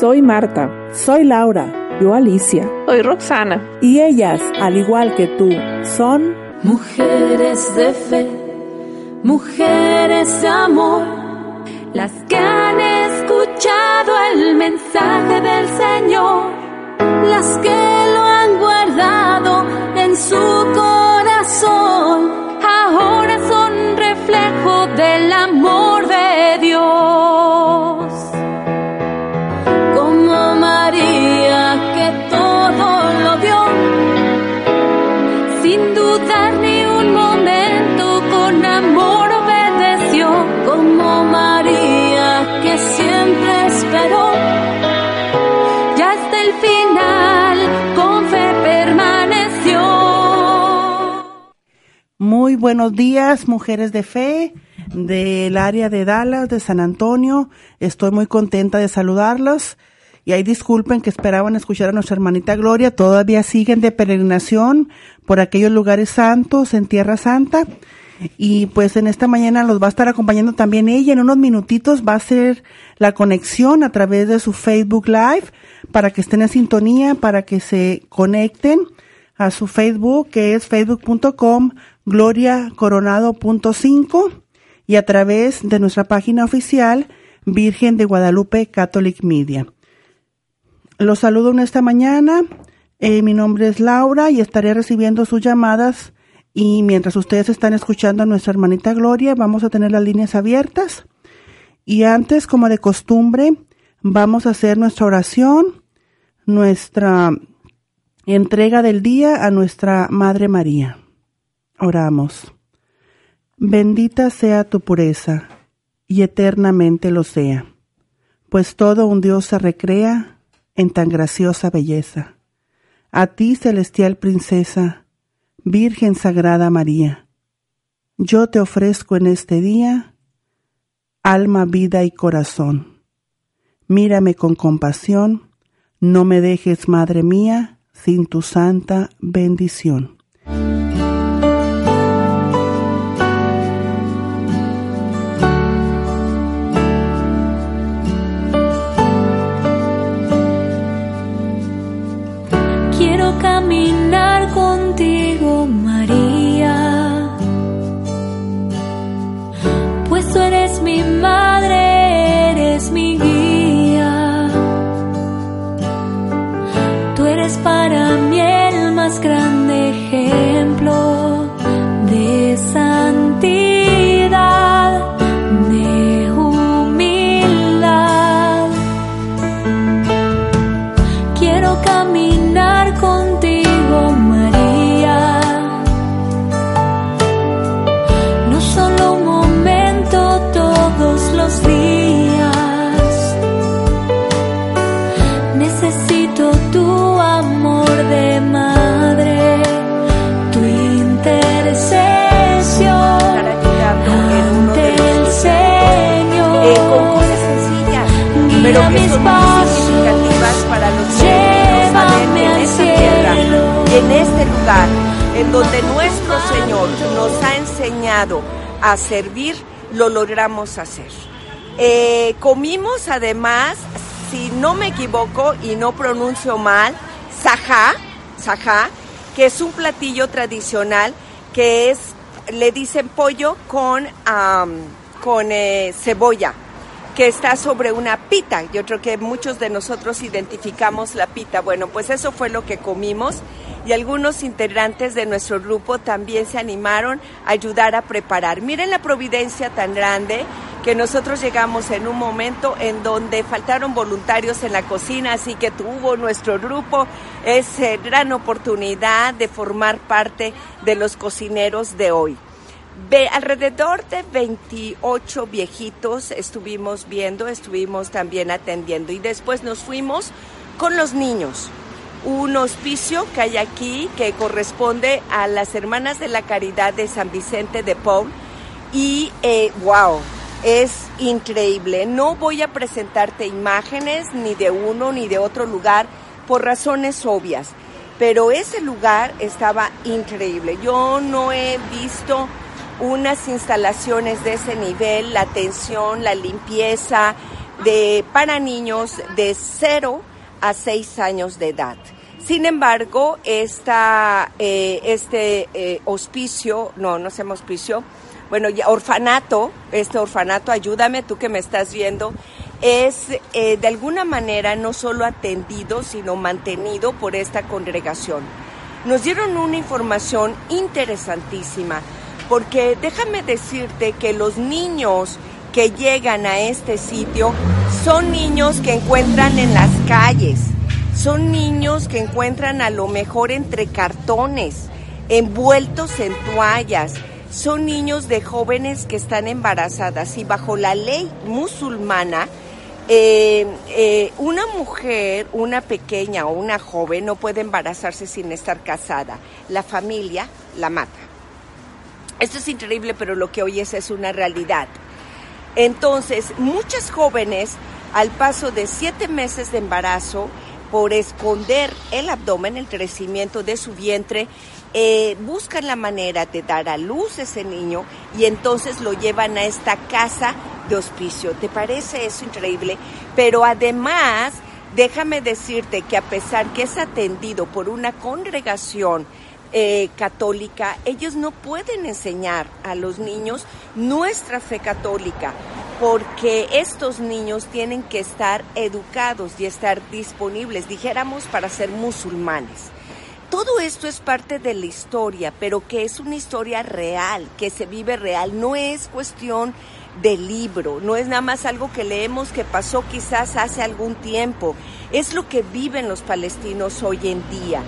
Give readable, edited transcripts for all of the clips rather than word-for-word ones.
Soy Marta, soy Laura, yo Alicia, soy Roxana. Y ellas, al igual que tú, son mujeres de fe, mujeres de amor, las que han escuchado el mensaje del Señor, las que lo han guardado en su corazón, ahora son reflejo del amor de Dios. Como María que todo lo vio, sin dudar ni un momento, con amor obedeció. Como María que siempre esperó, ya hasta el final con fe permaneció. Muy buenos días, mujeres de fe del área de Dallas, de San Antonio. Estoy muy contenta de saludarlos. Y ahí disculpen que esperaban escuchar a nuestra hermanita Gloria. Todavía siguen de peregrinación por aquellos lugares santos en Tierra Santa. Y pues en esta mañana los va a estar acompañando también ella. En unos minutitos va a hacer la conexión a través de su Facebook Live para que estén en sintonía, para que se conecten a su Facebook, que es facebook.com/gloriacoronado.5, y a través de nuestra página oficial Virgen de Guadalupe Catholic Media. Los saludo en esta mañana, mi nombre es Laura y estaré recibiendo sus llamadas, y mientras ustedes están escuchando a nuestra hermanita Gloria, vamos a tener las líneas abiertas. Y antes, como de costumbre, vamos a hacer nuestra oración, nuestra entrega del día a nuestra Madre María. Oramos. Bendita sea tu pureza, y eternamente lo sea, pues todo un Dios se recrea en tan graciosa belleza. A ti, celestial princesa, Virgen Sagrada María, yo te ofrezco en este día alma, vida y corazón. Mírame con compasión, no me dejes, Madre mía, sin tu santa bendición. Para mí el más grande ejemplo de santidad, de humildad. Quiero caminar contigo, María, no solo un momento, todos los días. Necesito tu amor de madre, tu intercesión ante el Señor. Con cosas sencillas, pero que son muy significativas para los llévame al cielo. En este lugar, en donde nuestro Señor nos ha enseñado a servir, lo logramos hacer. Comimos además, si no me equivoco y no pronuncio mal, sajá, que es un platillo tradicional que es, le dicen pollo con cebolla, que está sobre una pita. Yo creo que muchos de nosotros identificamos la pita. Bueno, pues eso fue lo que comimos, y algunos integrantes de nuestro grupo también se animaron a ayudar a preparar. Miren la providencia tan grande que nosotros llegamos en un momento en donde faltaron voluntarios en la cocina, así que tuvo nuestro grupo esa gran oportunidad de formar parte de los cocineros de hoy. Alrededor de 28 viejitos estuvimos viendo, estuvimos también atendiendo, y después nos fuimos con los niños. Un hospicio que hay aquí que corresponde a las Hermanas de la Caridad de San Vicente de Paul, y wow, es increíble. No voy a presentarte imágenes ni de uno ni de otro lugar por razones obvias, pero ese lugar estaba increíble. Yo no he visto unas instalaciones de ese nivel, la atención, la limpieza, para niños de 0 a 6 años de edad. Sin embargo, orfanato, ayúdame tú que me estás viendo, es de alguna manera no solo atendido, sino mantenido por esta congregación. Nos dieron una información interesantísima, porque déjame decirte que los niños que llegan a este sitio son niños que encuentran en las calles, son niños que encuentran a lo mejor entre cartones, envueltos en toallas, son niños de jóvenes que están embarazadas, y bajo la ley musulmana una mujer, una pequeña o una joven no puede embarazarse sin estar casada. La familia la mata. Esto es increíble, pero lo que hoy es una realidad. Entonces, muchas jóvenes al paso de 7 meses de embarazo, por esconder el abdomen, el crecimiento de su vientre, buscan la manera de dar a luz a ese niño y entonces lo llevan a esta casa de hospicio. ¿Te parece eso increíble? Pero además, déjame decirte que a pesar que es atendido por una congregación católica, ellos no pueden enseñar a los niños nuestra fe católica, porque estos niños tienen que estar educados y estar disponibles, dijéramos, para ser musulmanes. Todo esto es parte de la historia, pero que es una historia real, que se vive real. No es cuestión de libro, no es nada más algo que leemos que pasó quizás hace algún tiempo. Es lo que viven los palestinos hoy en día.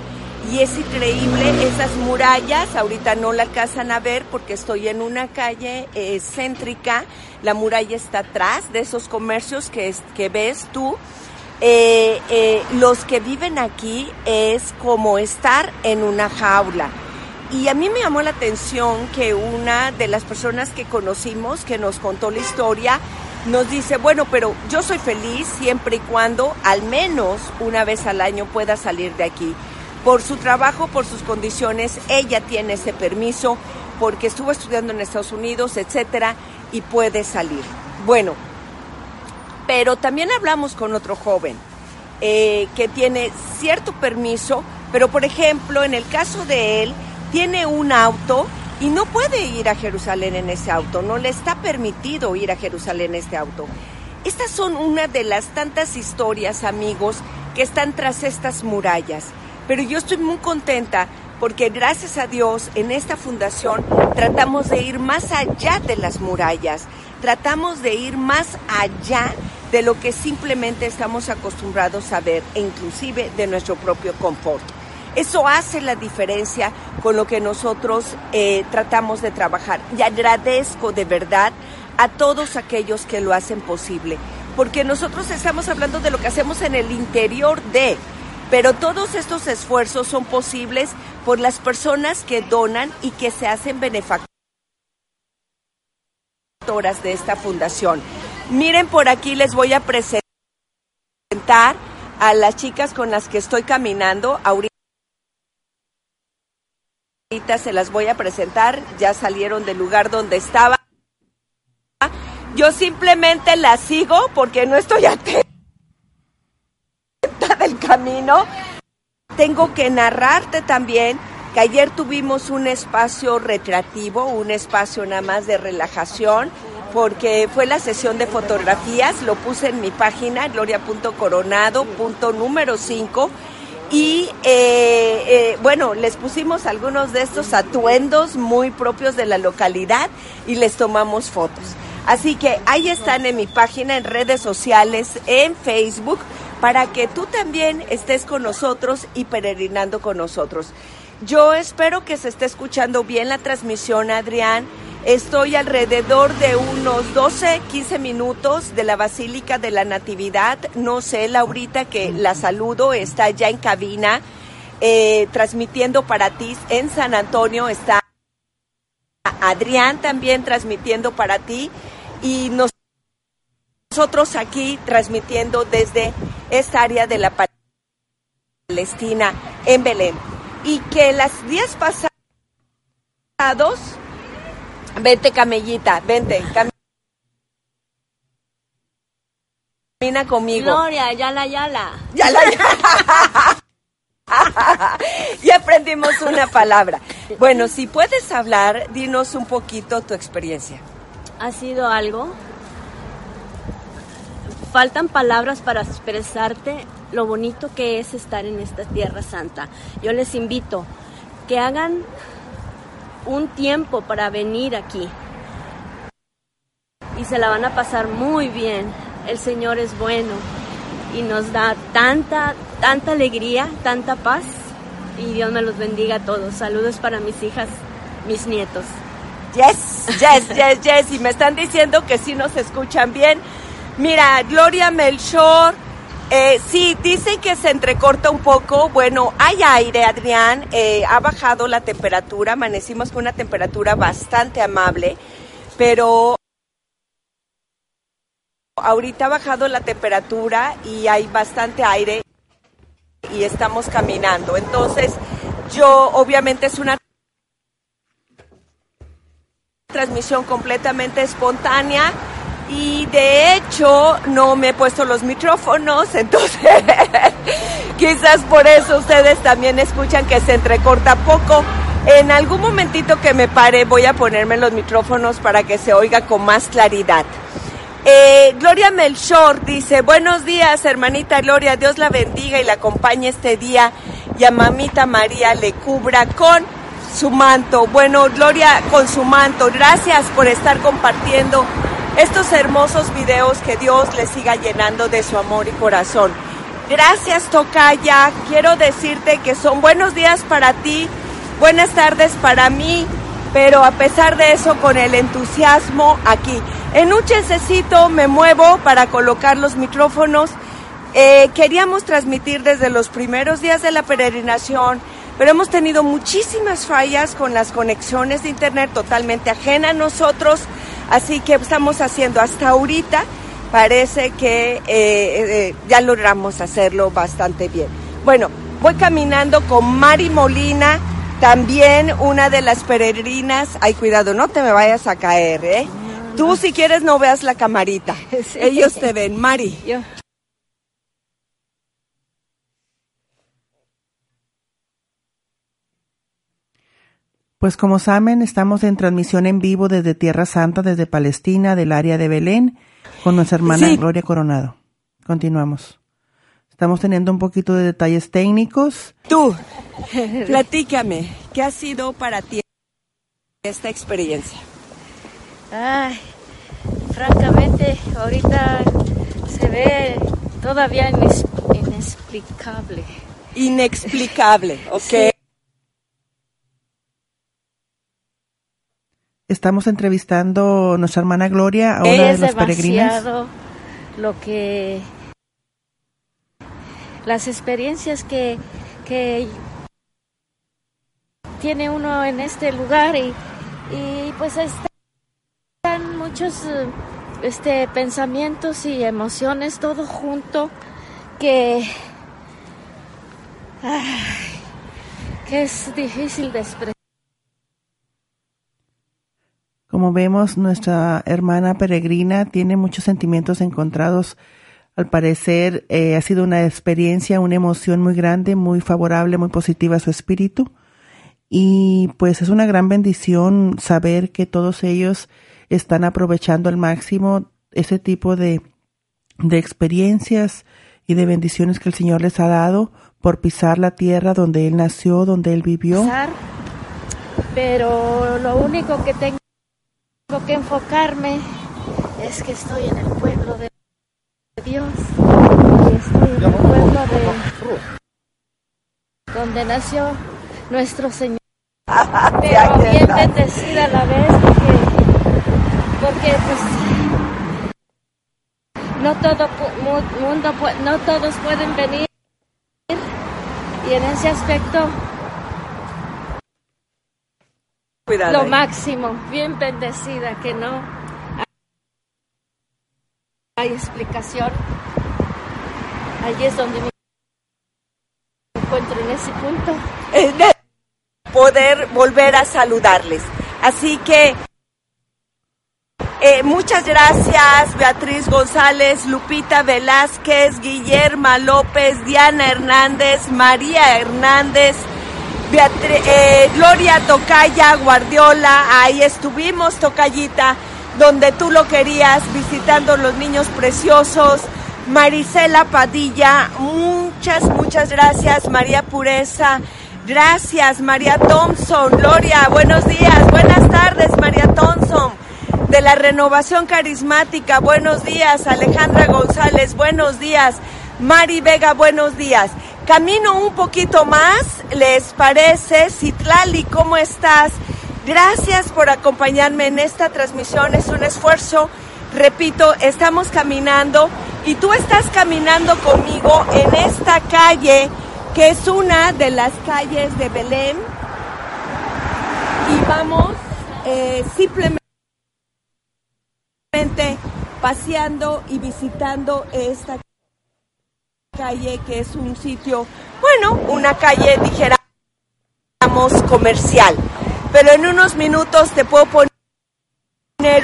Y es increíble, esas murallas, ahorita no la alcanzan a ver porque estoy en una calle céntrica, la muralla está atrás de esos comercios que ves tú. Los que viven aquí es como estar en una jaula. Y a mí me llamó la atención que una de las personas que conocimos, que nos contó la historia, nos dice, bueno, pero yo soy feliz siempre y cuando al menos una vez al año pueda salir de aquí. Por su trabajo, por sus condiciones, ella tiene ese permiso porque estuvo estudiando en Estados Unidos, etcétera, y puede salir. Bueno, pero también hablamos con otro joven que tiene cierto permiso, pero por ejemplo, en el caso de él, tiene un auto y no puede ir a Jerusalén en ese auto, no le está permitido ir a Jerusalén en este auto. Estas son una de las tantas historias, amigos, que están tras estas murallas. Pero yo estoy muy contenta porque gracias a Dios en esta fundación tratamos de ir más allá de las murallas, tratamos de ir más allá de lo que simplemente estamos acostumbrados a ver, e inclusive de nuestro propio confort. Eso hace la diferencia con lo que nosotros tratamos de trabajar, y agradezco de verdad a todos aquellos que lo hacen posible, porque nosotros estamos hablando de lo que hacemos en el interior de... Pero todos estos esfuerzos son posibles por las personas que donan y que se hacen benefactoras de esta fundación. Miren, por aquí les voy a presentar a las chicas con las que estoy caminando. Ahorita se las voy a presentar, ya salieron del lugar donde estaba. Yo simplemente las sigo porque no estoy atenta del camino. Tengo que narrarte también que ayer tuvimos un espacio recreativo, un espacio nada más de relajación, porque fue la sesión de fotografías, lo puse en mi página, gloria.coronado.número 5, y bueno, les pusimos algunos de estos atuendos muy propios de la localidad y les tomamos fotos. Así que ahí están en mi página, en redes sociales, en Facebook, para que tú también estés con nosotros y peregrinando con nosotros. Yo espero que se esté escuchando bien la transmisión, Adrián. Estoy alrededor de unos 12, 15 minutos de la Basílica de la Natividad. No sé, Laurita, que la saludo, está ya en cabina, transmitiendo para ti en San Antonio. Está Adrián también transmitiendo para ti, y nosotros aquí transmitiendo desde esta área de la Palestina en Belén. Y que las días pasados, vente camellita, vente, Termina conmigo. Gloria, yala, yala. Yala, yala. Ya aprendimos una palabra. Bueno, si puedes hablar, dinos un poquito tu experiencia. ¿Ha sido algo? Faltan palabras para expresarte lo bonito que es estar en esta Tierra Santa. Yo les invito que hagan un tiempo para venir aquí y se la van a pasar muy bien. El Señor es bueno y nos da tanta alegría, tanta paz, y Dios me los bendiga a todos. Saludos para mis hijas, mis nietos. Yes, yes, yes, yes. Y me están diciendo que sí nos escuchan bien. Mira, Gloria Melchor, sí, dicen que se entrecorta un poco. Bueno, hay aire, Adrián, ha bajado la temperatura, amanecimos con una temperatura bastante amable, pero ahorita ha bajado la temperatura y hay bastante aire y estamos caminando. Entonces, yo obviamente es una transmisión completamente espontánea. Y de hecho, no me he puesto los micrófonos, entonces quizás por eso ustedes también escuchan que se entrecorta poco. En algún momentito que me pare, voy a ponerme los micrófonos para que se oiga con más claridad. Gloria Melchor dice, buenos días, hermanita Gloria, Dios la bendiga y la acompañe este día y a mamita María le cubra con su manto. Bueno, Gloria, con su manto, gracias por estar compartiendo estos hermosos videos, que Dios les siga llenando de su amor y corazón. Gracias, Tocaya. Quiero decirte que son buenos días para ti, buenas tardes para mí, pero a pesar de eso, con el entusiasmo aquí. En un chancecito me muevo para colocar los micrófonos. Queríamos transmitir desde los primeros días de la peregrinación, pero hemos tenido muchísimas fallas con las conexiones de internet totalmente ajena a nosotros. Así que estamos haciendo hasta ahorita, parece que ya logramos hacerlo bastante bien. Bueno, voy caminando con Mari Molina, también una de las peregrinas. Ay, cuidado, no te me vayas a caer, ¿eh? No, tú no. Si quieres no veas la camarita, sí. Ellos te ven, Mari. Yo. Pues como saben, estamos en transmisión en vivo desde Tierra Santa, desde Palestina, del área de Belén, con nuestra hermana, sí, Gloria Coronado. Continuamos. Estamos teniendo un poquito de detalles técnicos. Tú, platícame, ¿qué ha sido para ti esta experiencia? Ay, francamente, ahorita se ve todavía inexplicable. Inexplicable, ok. Sí. Estamos entrevistando a nuestra hermana Gloria, a una de las peregrinas. Es demasiado lo que... las experiencias que tiene uno en este lugar y pues están muchos pensamientos y emociones todo junto que es difícil de expresar. Como vemos, nuestra hermana peregrina tiene muchos sentimientos encontrados. Al parecer, ha sido una experiencia, una emoción muy grande, muy favorable, muy positiva a su espíritu. Y pues es una gran bendición saber que todos ellos están aprovechando al máximo ese tipo de experiencias y de bendiciones que el Señor les ha dado por pisar la tierra donde Él nació, donde Él vivió. Pero lo único que tengo que enfocarme es que estoy en el pueblo de Dios y estoy en el pueblo de donde nació nuestro Señor, pero bien bendecida a la vez porque pues no todo mundo, no todos pueden venir, y en ese aspecto lo máximo, bien bendecida, que no hay explicación. Ahí es donde me encuentro en ese punto. Es de poder volver a saludarles. Así que Muchas gracias, Beatriz González, Lupita Velázquez, Guillerma López, Diana Hernández, María Hernández, Gloria Tocaya Guardiola. Ahí estuvimos, Tocayita, donde tú lo querías, visitando los niños preciosos. Marisela Padilla, muchas gracias. María Pureza, gracias. María Thompson, Gloria, buenos días, buenas tardes. María Thompson, de la Renovación Carismática, buenos días. Alejandra González, buenos días. Mari Vega, buenos días. Camino un poquito más, ¿les parece? Citlali, ¿cómo estás? Gracias por acompañarme en esta transmisión, es un esfuerzo. Repito, estamos caminando y tú estás caminando conmigo en esta calle, que es una de las calles de Belén. Y vamos simplemente paseando y visitando esta calle, que es un sitio, bueno, una calle, dijéramos, comercial. Pero en unos minutos te puedo poner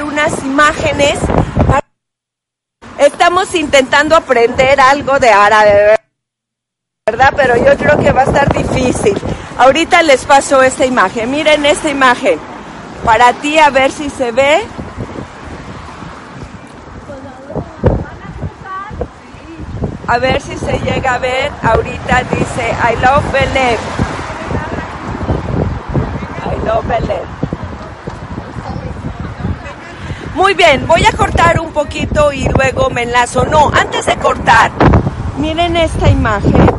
unas imágenes. Estamos intentando aprender algo de árabe, ¿verdad? Pero yo creo que va a estar difícil. Ahorita les paso esta imagen. Miren esta imagen. Para ti, a ver si se ve. A ver si se llega a ver. Ahorita dice I love Belén. I love Belén. Muy bien, voy a cortar un poquito y luego me enlazo. No, antes de cortar, miren esta imagen.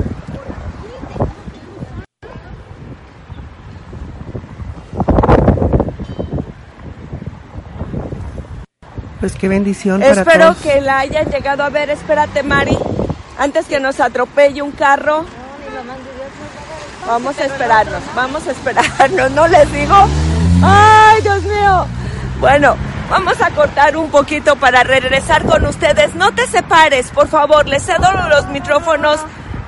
Pues qué bendición para todos. Espero que la hayan llegado a ver. Espérate, Mari, antes que nos atropelle un carro. Vamos a esperarnos, ¿no les digo? ¡Ay, Dios mío! Bueno, vamos a cortar un poquito para regresar con ustedes. No te separes, por favor. Les cedo los micrófonos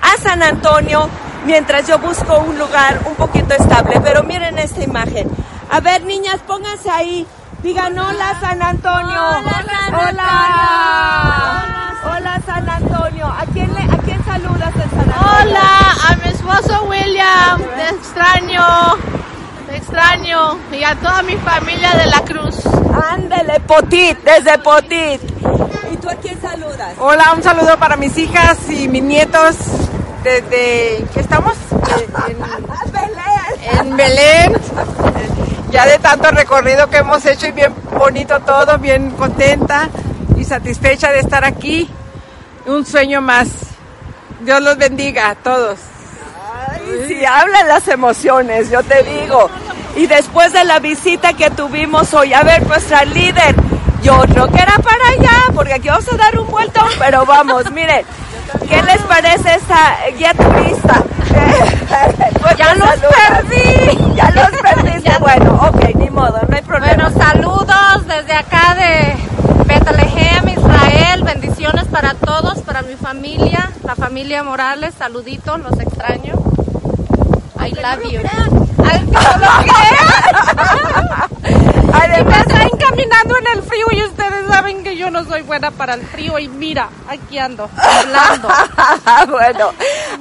a San Antonio mientras yo busco un lugar un poquito estable. Pero miren esta imagen. A ver, niñas, pónganse ahí. Digan hola, San Antonio. Hola, San Antonio. Hola. Hola, San Antonio. ¿A quién saludas en San Antonio? Hola, a mi esposo William. Te extraño. Y a toda mi familia de la Cruz. Ándele, Potit, desde Potit. ¿Y tú a quién saludas? Hola, un saludo para mis hijas y mis nietos. Desde... ¿Qué estamos? En Belén. Ya de tanto recorrido que hemos hecho, y bien bonito todo, bien contenta y satisfecha de estar aquí. Un sueño más. Dios los bendiga a todos. Ay, sí, hablan las emociones, yo te digo. Y después de la visita que tuvimos hoy, a ver, nuestra líder, yo creo que era para allá, porque aquí vamos a dar un vuelto, pero vamos, miren, ¿qué les parece esta guía turista? Pues ya los perdí. Ya los perdiste, bueno, ok, ni modo, no hay problema. Bueno, saludos desde acá de Betlehem, Israel, bendiciones para todos, para mi familia, la familia Morales, saluditos, los extraño. I love you. Me traen caminando en el frío y ustedes saben que yo no soy buena para el frío y mira, aquí ando, hablando. Bueno,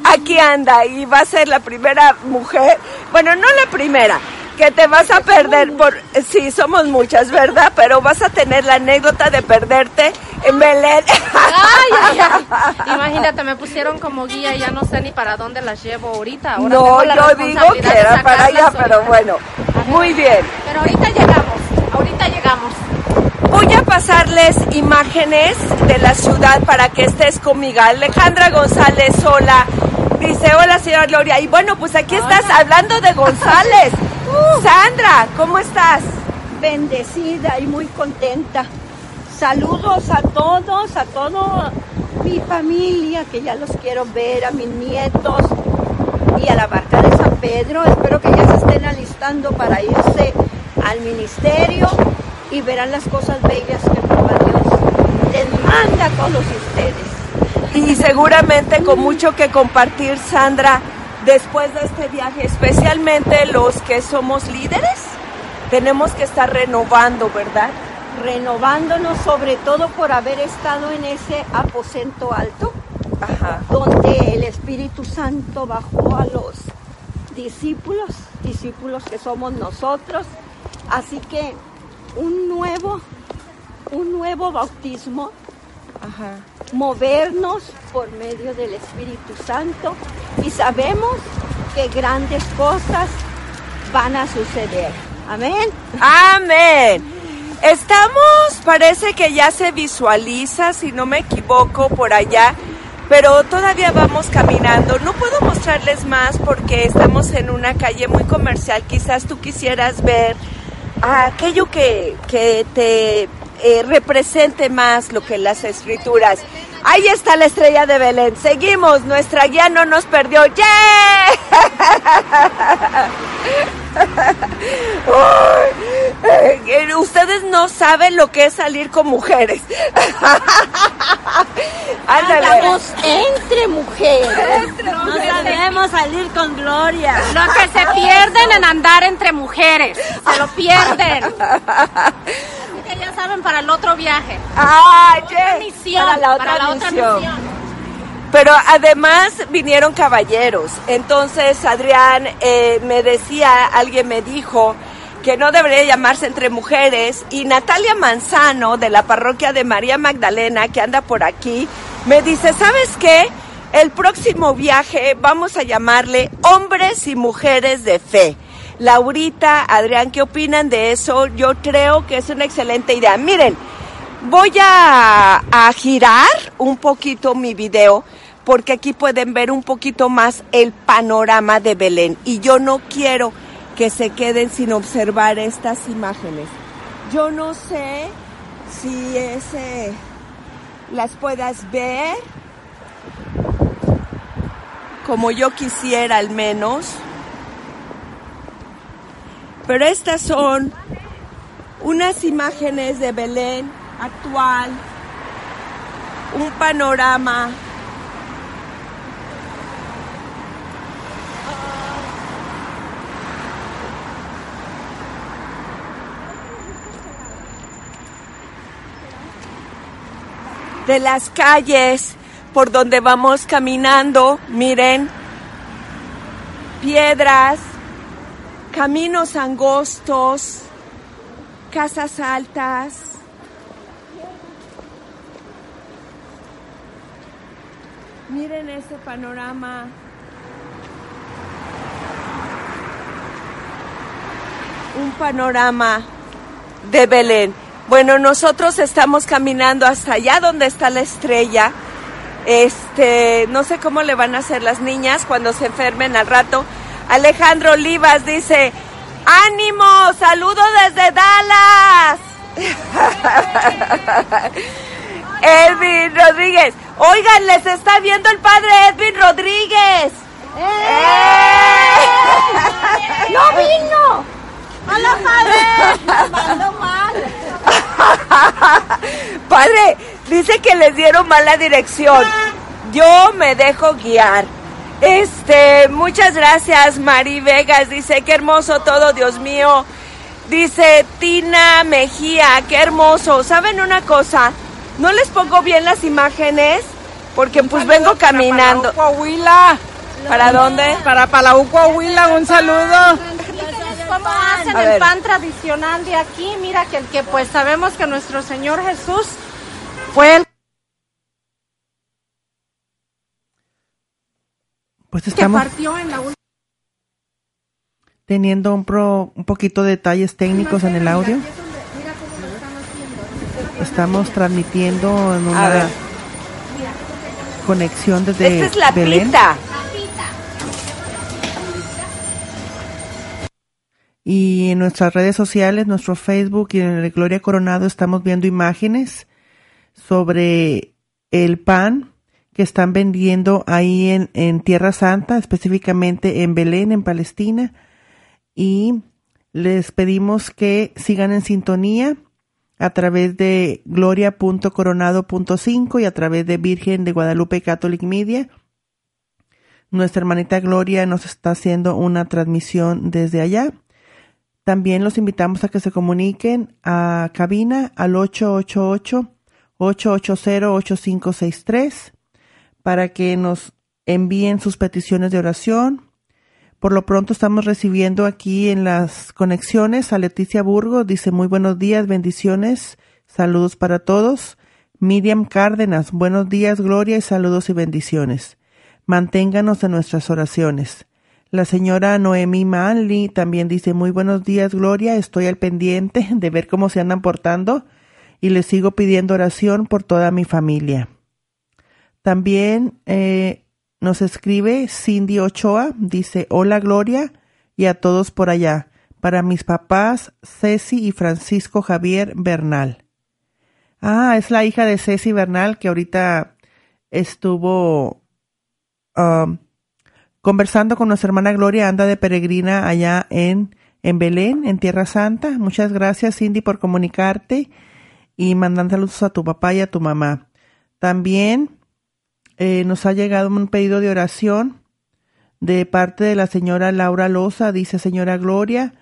aquí anda y va a ser la primera mujer, bueno, no la primera, que te vas a perder, por sí, somos muchas, ¿verdad? Pero vas a tener la anécdota de perderte en Belén. Ay, ay, ay. Imagínate, me pusieron como guía y ya no sé ni para dónde las llevo ahorita. Ahora no, yo digo que era para allá, pero bueno, muy bien. Pero ahorita llegamos, Voy a pasarles imágenes de la ciudad para que estés conmigo. Alejandra González, hola. Dice, hola, señora Gloria. Y bueno, pues aquí hola. Estás hablando de González. Sandra, ¿cómo estás? Bendecida y muy contenta. Saludos a toda mi familia, que ya los quiero ver, a mis nietos y a la barca de San Pedro. Espero que ya se estén alistando para irse al ministerio y verán las cosas bellas que papá Dios les manda a todos ustedes. Y seguramente con mucho que compartir, Sandra. Después de este viaje, especialmente los que somos líderes, tenemos que estar renovando, ¿verdad? renovándonos, sobre todo por haber estado en ese aposento alto, ajá, donde el Espíritu Santo bajó a los discípulos, discípulos que somos nosotros. Así que un nuevo bautismo, ajá, movernos por medio del Espíritu Santo, y sabemos que grandes cosas van a suceder. Amén. Amén. Estamos, parece que ya se visualiza, si no me equivoco, por allá, pero todavía vamos caminando. No puedo mostrarles más porque estamos en una calle muy comercial. Quizás tú quisieras ver aquello que te represente más lo que las Escrituras. Ahí está la estrella de Belén. Seguimos, nuestra guía no nos perdió. ¡Yeah! Ustedes no saben lo que es salir con mujeres. Andamos entre mujeres. No sabemos salir con Gloria. Lo que se pierden en andar entre mujeres. Se lo pierden. Así que ya saben, para el otro viaje. Para la otra misión. Pero además vinieron caballeros. Entonces, Adrián, alguien me dijo que no debería llamarse entre mujeres. Y Natalia Manzano, de la parroquia de María Magdalena, que anda por aquí, me dice, ¿sabes qué? El próximo viaje vamos a llamarle Hombres y Mujeres de Fe. Laurita, Adrián, ¿qué opinan de eso? Yo creo que es una excelente idea. Miren, voy a girar un poquito mi video, porque aquí pueden ver un poquito más el panorama de Belén. Y yo no quiero que se queden sin observar estas imágenes. Yo no sé si las puedas ver como yo quisiera, al menos. Pero estas son unas imágenes de Belén actual, un panorama. De las calles por donde vamos caminando, miren, piedras, caminos angostos, casas altas. Miren ese panorama. Un panorama de Belén. Bueno, nosotros estamos caminando hasta allá donde está la estrella. No sé cómo le van a hacer las niñas cuando se enfermen al rato. Alejandro Olivas dice, ¡ánimo! ¡Saludo desde Dallas! Edwin Rodríguez. Oigan, les está viendo el padre Edwin Rodríguez. ¡No vino! ¡Hola, padre! ¡Mandó mal! Padre, dice que les dieron mala dirección. Yo me dejo guiar. Muchas gracias, Mari Vegas. Dice, qué hermoso todo, Dios mío. Dice Tina Mejía, qué hermoso. ¿Saben una cosa? No les pongo bien las imágenes porque pues vengo caminando. Para Palauco, Huila. ¿Para dónde? Para Palauco, Huila. Un saludo. ¿Cómo hacen el pan tradicional de aquí? Mira que pues sabemos que nuestro Señor Jesús fue el... Pues estamos que partió en la última... Teniendo un poquito de detalles técnicos en el audio. Mira cómo lo están haciendo. Estamos transmitiendo en una conexión desde Esta es la Belén. Pita. Y en nuestras redes sociales, nuestro Facebook y en el Gloria Coronado estamos viendo imágenes sobre el pan que están vendiendo ahí en Tierra Santa, específicamente en Belén, en Palestina. Y les pedimos que sigan en sintonía a través de gloria.coronado.5 y a través de Virgen de Guadalupe Catholic Media. Nuestra hermanita Gloria nos está haciendo una transmisión desde allá. También los invitamos a que se comuniquen a cabina al 888-880-8563 para que nos envíen sus peticiones de oración. Por lo pronto estamos recibiendo aquí en las conexiones a Leticia Burgos, dice muy buenos días, bendiciones, saludos para todos. Miriam Cárdenas, buenos días, Gloria, y saludos y bendiciones. Manténganos en nuestras oraciones. La señora Noemí Manley también dice, muy buenos días, Gloria, estoy al pendiente de ver cómo se andan portando y les sigo pidiendo oración por toda mi familia. También nos escribe Cindy Ochoa, dice, hola, Gloria, y a todos por allá, para mis papás Ceci y Francisco Javier Bernal. Ah, es la hija de Ceci Bernal que ahorita estuvo conversando con nuestra hermana Gloria, anda de peregrina allá en Belén, en Tierra Santa. Muchas gracias, Cindy, por comunicarte y mandando saludos a tu papá y a tu mamá. También nos ha llegado un pedido de oración de parte de la señora Laura Loza. Dice, señora Gloria,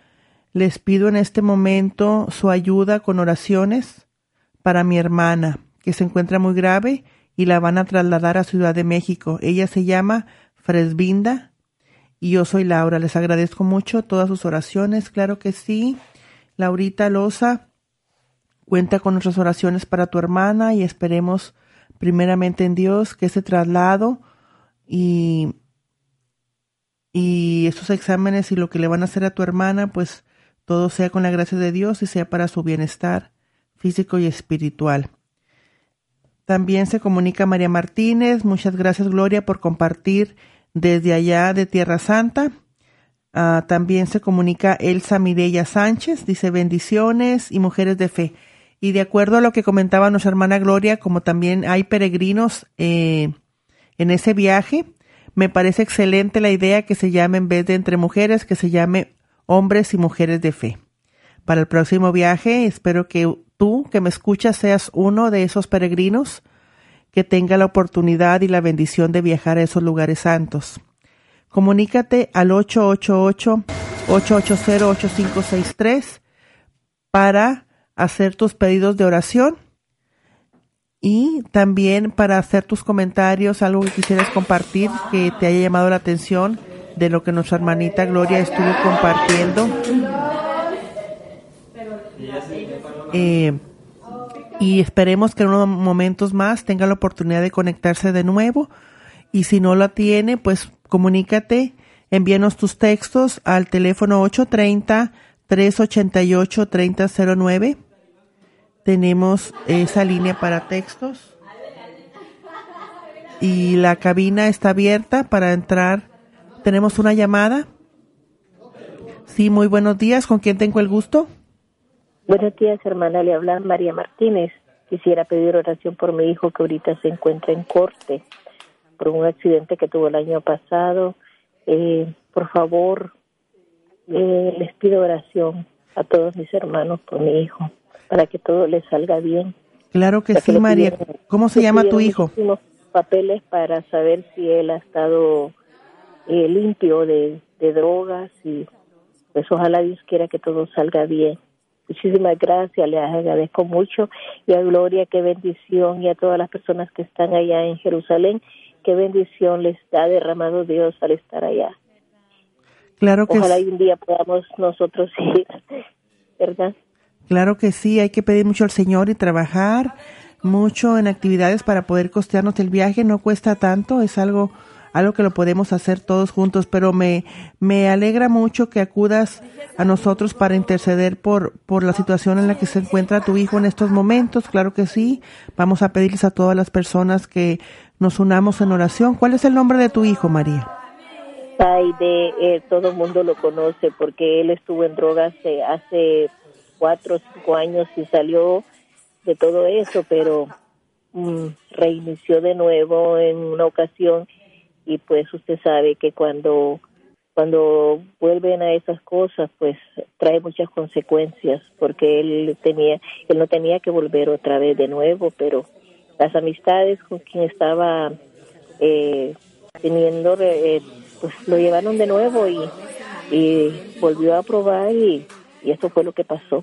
les pido en este momento su ayuda con oraciones para mi hermana, que se encuentra muy grave y la van a trasladar a Ciudad de México. Ella se llama Fresbinda y yo soy Laura. Les agradezco mucho todas sus oraciones. Claro que sí. Laurita Loza, cuenta con nuestras oraciones para tu hermana y esperemos primeramente en Dios que ese traslado y esos exámenes y lo que le van a hacer a tu hermana, pues todo sea con la gracia de Dios y sea para su bienestar físico y espiritual. También se comunica María Martínez. Muchas gracias, Gloria, por compartir desde allá de Tierra Santa. También se comunica Elsa Mireya Sánchez. Dice, bendiciones y mujeres de fe. Y de acuerdo a lo que comentaba nuestra hermana Gloria, como también hay peregrinos en ese viaje, me parece excelente la idea que se llame, en vez de entre mujeres, que se llame hombres y mujeres de fe. Para el próximo viaje, espero que tú que me escuchas seas uno de esos peregrinos que tenga la oportunidad y la bendición de viajar a esos lugares santos. Comunícate al 888-880-8563 para hacer tus pedidos de oración y también para hacer tus comentarios, algo que quisieras compartir que te haya llamado la atención de lo que nuestra hermanita Gloria estuvo compartiendo. Y esperemos que en unos momentos más tenga la oportunidad de conectarse de nuevo, y si no la tiene, pues comunícate, envíanos tus textos al teléfono 830-388-3009. Tenemos esa línea para textos y la cabina está abierta para entrar. Tenemos una llamada. Sí, muy buenos días, ¿con quién tengo el gusto? Buenos días, hermana, le habla María Martínez. Quisiera pedir oración por mi hijo que ahorita se encuentra en corte por un accidente que tuvo el año pasado. Por favor, les pido oración a todos mis hermanos por mi hijo, para que todo le salga bien. Claro que sí, María. ¿Cómo se llama tu hijo? Papeles para saber si él ha estado limpio de drogas, y pues ojalá Dios quiera que todo salga bien. Muchísimas gracias, les agradezco mucho. Y a Gloria, qué bendición, y a todas las personas que están allá en Jerusalén, qué bendición les ha derramado Dios al estar allá. Claro que ojalá un día podamos nosotros ir, ¿verdad? Claro que sí, hay que pedir mucho al Señor y trabajar mucho en actividades para poder costearnos el viaje. No cuesta tanto, es algo que lo podemos hacer todos juntos, pero me alegra mucho que acudas a nosotros para interceder por la situación en la que se encuentra tu hijo en estos momentos. Claro que sí, vamos a pedirles a todas las personas que nos unamos en oración. ¿Cuál es el nombre de tu hijo, María? Todo el mundo lo conoce porque él estuvo en drogas hace 4 o 5 años y salió de todo eso, pero reinició de nuevo en una ocasión. Y pues usted sabe que cuando vuelven a esas cosas, pues trae muchas consecuencias, porque él no tenía que volver otra vez de nuevo, pero las amistades con quien estaba teniendo, pues lo llevaron de nuevo y volvió a probar y Y eso fue lo que pasó.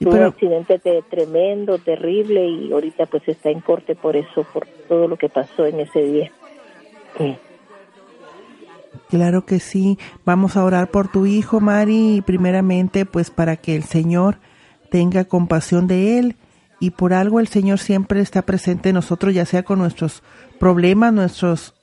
Fue un accidente tremendo, terrible, y ahorita pues está en corte por eso, por todo lo que pasó en ese día. Sí. Claro que sí. Vamos a orar por tu hijo, Mari, y primeramente pues para que el Señor tenga compasión de él, y por algo el Señor siempre está presente en nosotros, ya sea con nuestros problemas, nuestros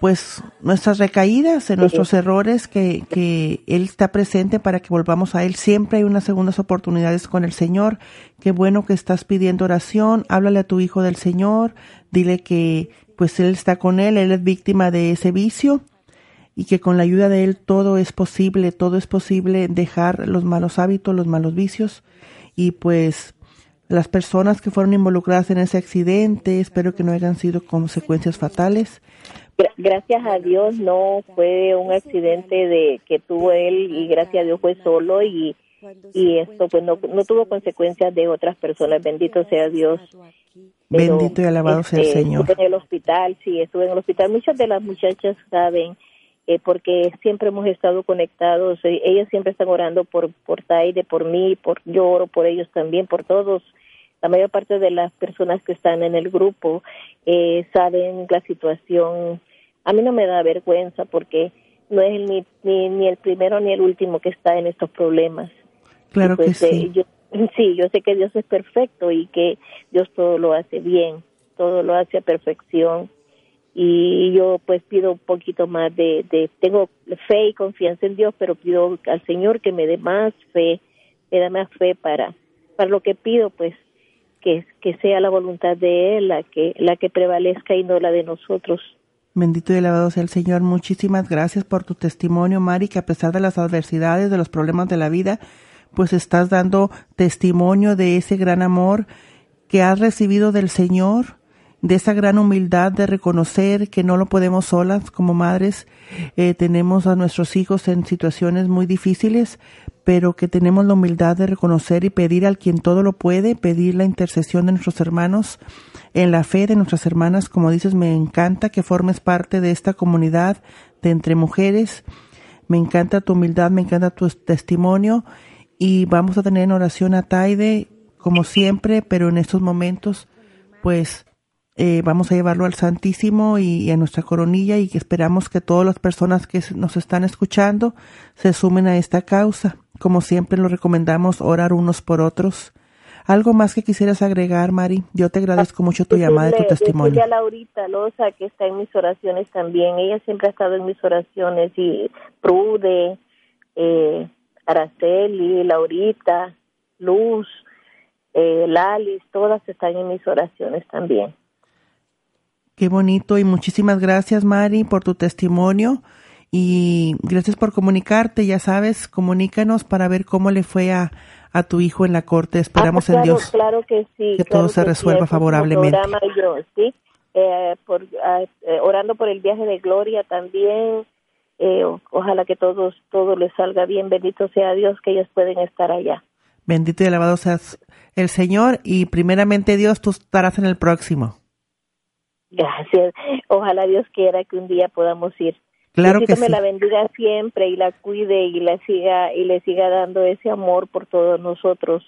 pues nuestras recaídas, en nuestros errores, que Él está presente para que volvamos a Él. Siempre hay unas segundas oportunidades con el Señor. Qué bueno que estás pidiendo oración. Háblale a tu hijo del Señor, dile que pues Él está con él, él es víctima de ese vicio, y que con la ayuda de Él todo es posible dejar los malos hábitos, los malos vicios. Y pues las personas que fueron involucradas en ese accidente, espero que no hayan sido consecuencias fatales. Gracias a Dios no fue un accidente que tuvo él, y gracias a Dios fue solo, y esto pues no tuvo consecuencias de otras personas, bendito sea Dios. Pero, bendito y alabado sea el Señor. Estuve en el hospital, sí, estuve en el hospital. Muchas de las muchachas saben, porque siempre hemos estado conectados, ellas siempre están orando por Taide, por mí, yo oro por ellos también, por todos. La mayor parte de las personas que están en el grupo saben la situación. A mí no me da vergüenza porque no es ni el primero ni el último que está en estos problemas. Claro pues, que sí. Yo sé que Dios es perfecto y que Dios todo lo hace bien, todo lo hace a perfección. Y yo pues pido un poquito más tengo fe y confianza en Dios, pero pido al Señor que me dé más fe, para lo que pido, pues que sea la voluntad de Él la que prevalezca y no la de nosotros. Bendito y alabado sea el Señor. Muchísimas gracias por tu testimonio, Mari, que a pesar de las adversidades, de los problemas de la vida, pues estás dando testimonio de ese gran amor que has recibido del Señor, de esa gran humildad de reconocer que no lo podemos solas como madres. Tenemos a nuestros hijos en situaciones muy difíciles, pero que tenemos la humildad de reconocer y pedir al quien todo lo puede, pedir la intercesión de nuestros hermanos, en la fe de nuestras hermanas. Como dices, me encanta que formes parte de esta comunidad de entre mujeres. Me encanta tu humildad, me encanta tu testimonio, y vamos a tener en oración a Taide, como siempre, pero en estos momentos, pues... vamos a llevarlo al Santísimo y a nuestra coronilla, y que esperamos que todas las personas que nos están escuchando se sumen a esta causa. Como siempre, lo recomendamos orar unos por otros. ¿Algo más que quisieras agregar, Mari? Yo te agradezco mucho tu llamada y tu testimonio. A Laurita Loza, que está en mis oraciones también. Ella siempre ha estado en mis oraciones, y Prude, Araceli, Laurita, Luz, Lalis, todas están en mis oraciones también. Qué bonito, y muchísimas gracias, Mari, por tu testimonio, y gracias por comunicarte. Ya sabes, comunícanos para ver cómo le fue a tu hijo en la corte. Esperamos en Dios que todo se resuelva favorablemente. Orando por el viaje de Gloria también, ojalá que todo les salga bien, bendito sea Dios que ellos pueden estar allá. Bendito y alabado seas el Señor, y primeramente Dios, tú estarás en el próximo. Gracias. Ojalá Dios quiera que un día podamos ir. Claro que sí. Me la bendiga siempre y la cuide y le siga dando ese amor por todos nosotros.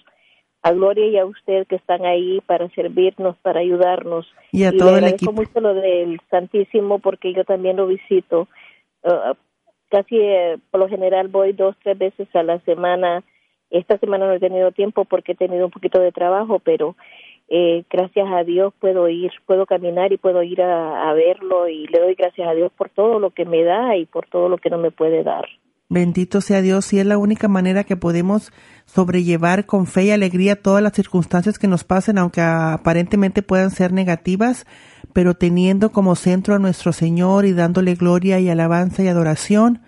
A Gloria y a usted que están ahí para servirnos, para ayudarnos. Y a todo el equipo. Le agradezco mucho lo del Santísimo porque yo también lo visito. Casi por lo general voy 2-3 veces a la semana. Esta semana no he tenido tiempo porque he tenido un poquito de trabajo, pero... gracias a Dios puedo caminar y puedo ir a verlo, y le doy gracias a Dios por todo lo que me da y por todo lo que no me puede dar. Bendito sea Dios, y es la única manera que podemos sobrellevar con fe y alegría todas las circunstancias que nos pasen, aunque aparentemente puedan ser negativas, pero teniendo como centro a nuestro Señor y dándole gloria y alabanza y adoración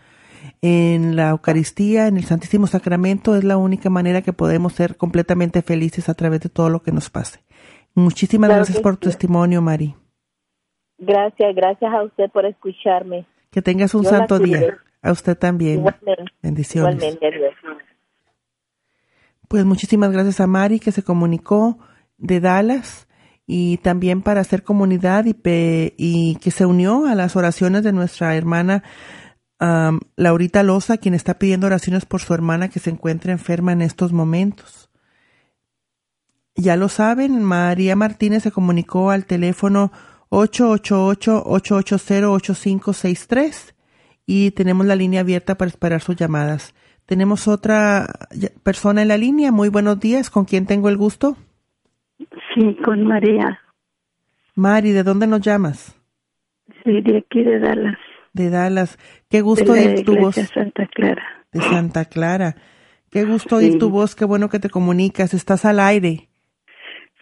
en la Eucaristía, en el Santísimo Sacramento, es la única manera que podemos ser completamente felices a través de todo lo que nos pase. Muchísimas gracias por tu testimonio, Mari. Gracias a usted por escucharme. Que tengas un santo día. A usted también. Igualmente. Bendiciones. Igualmente, adiós. Pues muchísimas gracias a Mari, que se comunicó de Dallas, y también para hacer comunidad y que se unió a las oraciones de nuestra hermana Laurita Loza, quien está pidiendo oraciones por su hermana que se encuentra enferma en estos momentos. Ya lo saben, María Martínez se comunicó al teléfono 888-880-8563 y tenemos la línea abierta para esperar sus llamadas. Tenemos otra persona en la línea. Muy buenos días. ¿Con quién tengo el gusto? Sí, con María. Mari, ¿de dónde nos llamas? Sí, de aquí de Dallas. De Dallas. Qué gusto oír tu voz. De Santa Clara. De Santa Clara. Qué gusto oír tu voz. Qué bueno que te comunicas. Estás al aire.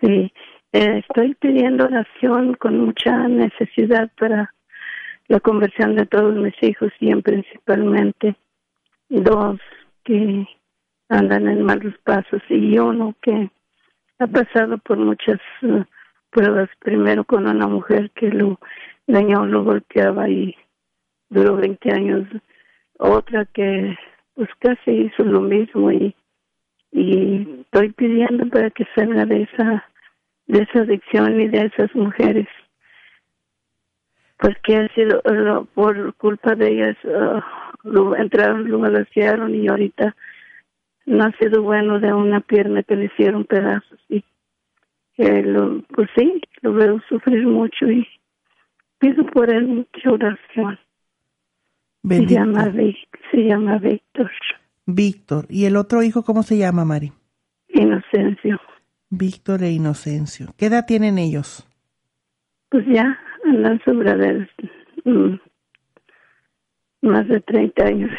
Sí. Estoy pidiendo oración con mucha necesidad para la conversión de todos mis hijos y principalmente dos que andan en malos pasos y uno que ha pasado por muchas pruebas, primero con una mujer que lo dañó, lo golpeaba y duró 20 años, otra que pues casi hizo lo mismo y estoy pidiendo para que salga de esa adicción y de esas mujeres, porque ha sido por culpa de ellas entraron, lo balancearon y ahorita no ha sido bueno de una pierna que le hicieron pedazos y pues sí, lo veo sufrir mucho y pido por él mucha oración. Bendita. Se llama Víctor. Víctor. ¿Y el otro hijo cómo se llama, Mari? Inocencio. Víctor e Inocencio. ¿Qué edad tienen ellos? Pues ya andan sobre más de 30 años.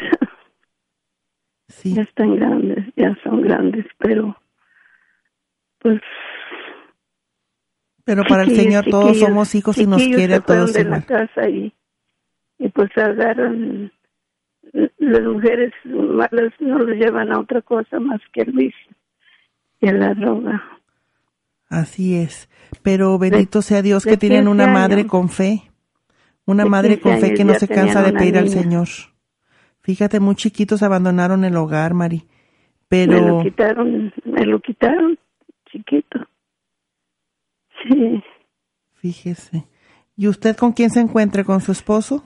Sí. Ya están grandes, ya son grandes, pero pues... Pero para el Señor todos somos hijos y nos quiere a todos igual. De la casa y pues agarran, las mujeres malas no los llevan a otra cosa más que el vicio y a la droga. Así es, pero bendito sea Dios que tienen una madre con fe, una madre con fe que no se cansa de pedir al Señor. Fíjate, muy chiquitos abandonaron el hogar, Mari, pero... Me lo quitaron, chiquito. Sí. Fíjese. ¿Y usted con quién se encuentra? ¿Con su esposo?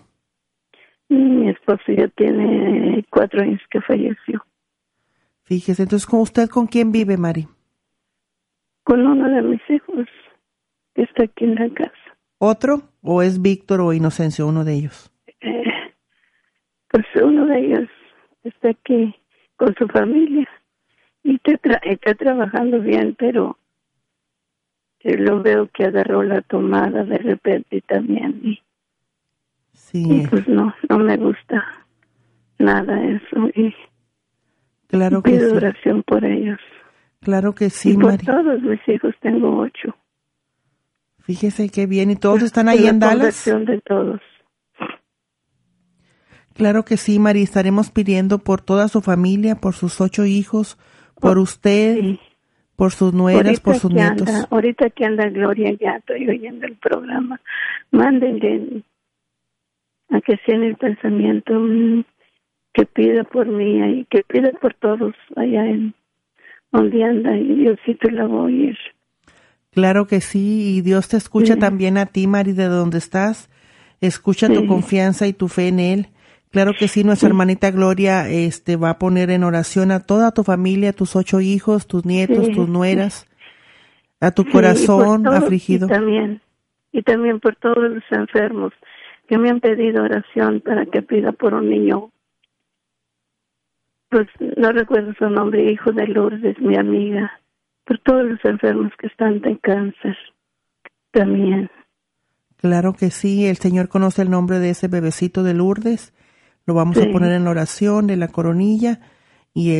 Mi esposo ya tiene 4 años que falleció. Fíjese, entonces, ¿con usted con quién vive, Mari? Con uno de mis hijos, que está aquí en la casa. ¿Otro? ¿O es Víctor o Inocencio, uno de ellos? Pues uno de ellos está aquí con su familia y está trabajando bien, pero lo veo que agarró la tomada de repente también. Sí. Y pues no me gusta nada eso. Y claro que pido oración por ellos. Claro que sí, Mari. Por todos mis hijos, tengo 8. Fíjese qué bien. ¿Y todos están ahí en Dallas? La conversión de todos. Claro que sí, Mari. Estaremos pidiendo por toda su familia, por sus 8 hijos, por usted... Sí. Por sus nueras, por sus nietos. Ahorita que anda Gloria, ya estoy oyendo el programa. Mándenle a que sea en el pensamiento que pida por mí y que pida por todos allá en donde anda y Diosito la va a oír. Claro que sí, y Dios te escucha también a ti, Mari, de donde estás. Escucha tu confianza y tu fe en Él. Claro que sí, nuestra hermanita Gloria va a poner en oración a toda tu familia, tus 8 hijos, tus nietos, tus nueras, a tu corazón afligido. Y también por todos los enfermos que me han pedido oración para que pida por un niño. Pues no recuerdo su nombre, hijo de Lourdes, mi amiga. Por todos los enfermos que están de cáncer también. Claro que sí, el Señor conoce el nombre de ese bebecito de Lourdes. Lo vamos a poner en la oración de la coronilla y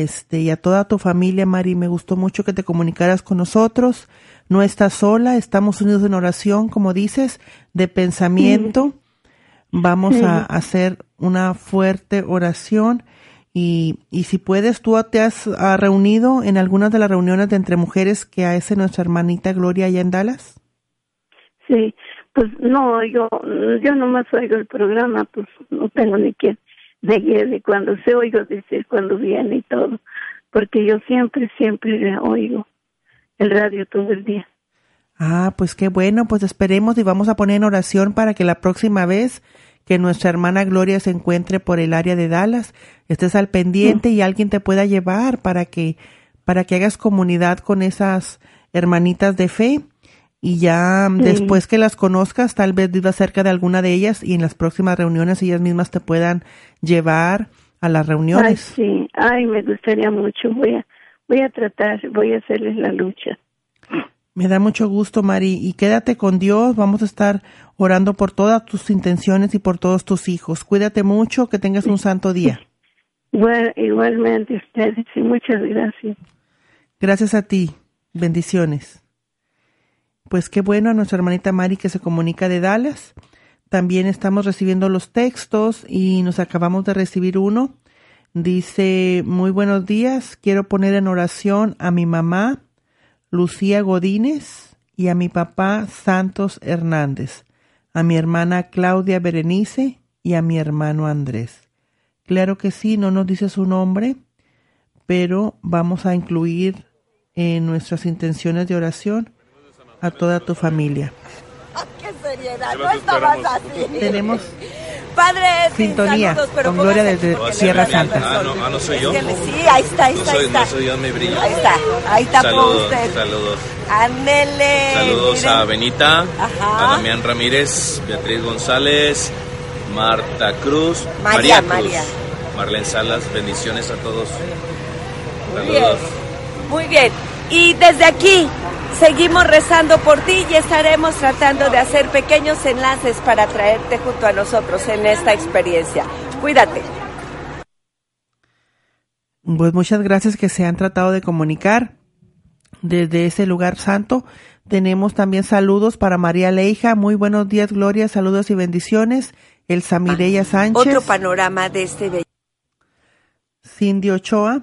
a toda tu familia, Mari. Me gustó mucho que te comunicaras con nosotros. No estás sola, estamos unidos en oración, como dices, de pensamiento. Vamos a hacer una fuerte oración y si puedes, tú te has reunido en algunas de las reuniones de Entre Mujeres que hace nuestra hermanita Gloria allá en Dallas. Sí, pues no, yo nomás oigo el programa, pues no tengo ni quién. De cuando se oigo decir, cuando viene y todo, porque yo siempre oigo el radio todo el día. Ah, pues qué bueno, pues esperemos y vamos a poner en oración para que la próxima vez que nuestra hermana Gloria se encuentre por el área de Dallas, estés al pendiente y alguien te pueda llevar para que hagas comunidad con esas hermanitas de fe. Y ya después que las conozcas, tal vez vivas cerca de alguna de ellas y en las próximas reuniones ellas mismas te puedan llevar a las reuniones. Ay, sí. Ay, me gustaría mucho. Voy a tratar, voy a hacerles la lucha. Me da mucho gusto, Mari. Y quédate con Dios. Vamos a estar orando por todas tus intenciones y por todos tus hijos. Cuídate mucho. Que tengas un santo día. Bueno, igualmente ustedes. Y muchas gracias. Gracias a ti. Bendiciones. Pues qué bueno a nuestra hermanita Mari que se comunica de Dallas. También estamos recibiendo los textos y nos acabamos de recibir uno. Dice, muy buenos días, quiero poner en oración a mi mamá, Lucía Godínez, y a mi papá, Santos Hernández, a mi hermana Claudia Berenice y a mi hermano Andrés. Claro que sí, no nos dice su nombre, pero vamos a incluir en nuestras intenciones de oración a toda tu familia. ¡Qué seriedad! No estabas así. Tenemos padre sintonía saludos, con Gloria desde Tierra Santa. No soy yo. Sí, ahí está. No soy yo, me brillo. Ahí está por usted. Saludos. Ándele. Saludos miren. A Benita, a Damián Ramírez, Beatriz González, Marta Cruz, María Cruz, Marlene Salas. Bendiciones a todos. Saludos. Muy bien. Y desde aquí seguimos rezando por ti y estaremos tratando de hacer pequeños enlaces para traerte junto a nosotros en esta experiencia. Cuídate. Pues muchas gracias que se han tratado de comunicar desde ese lugar santo. Tenemos también saludos para María Leija. Muy buenos días, Gloria. Saludos y bendiciones. Elsa Mireya Sánchez. Otro panorama de este bello. Cindy Ochoa.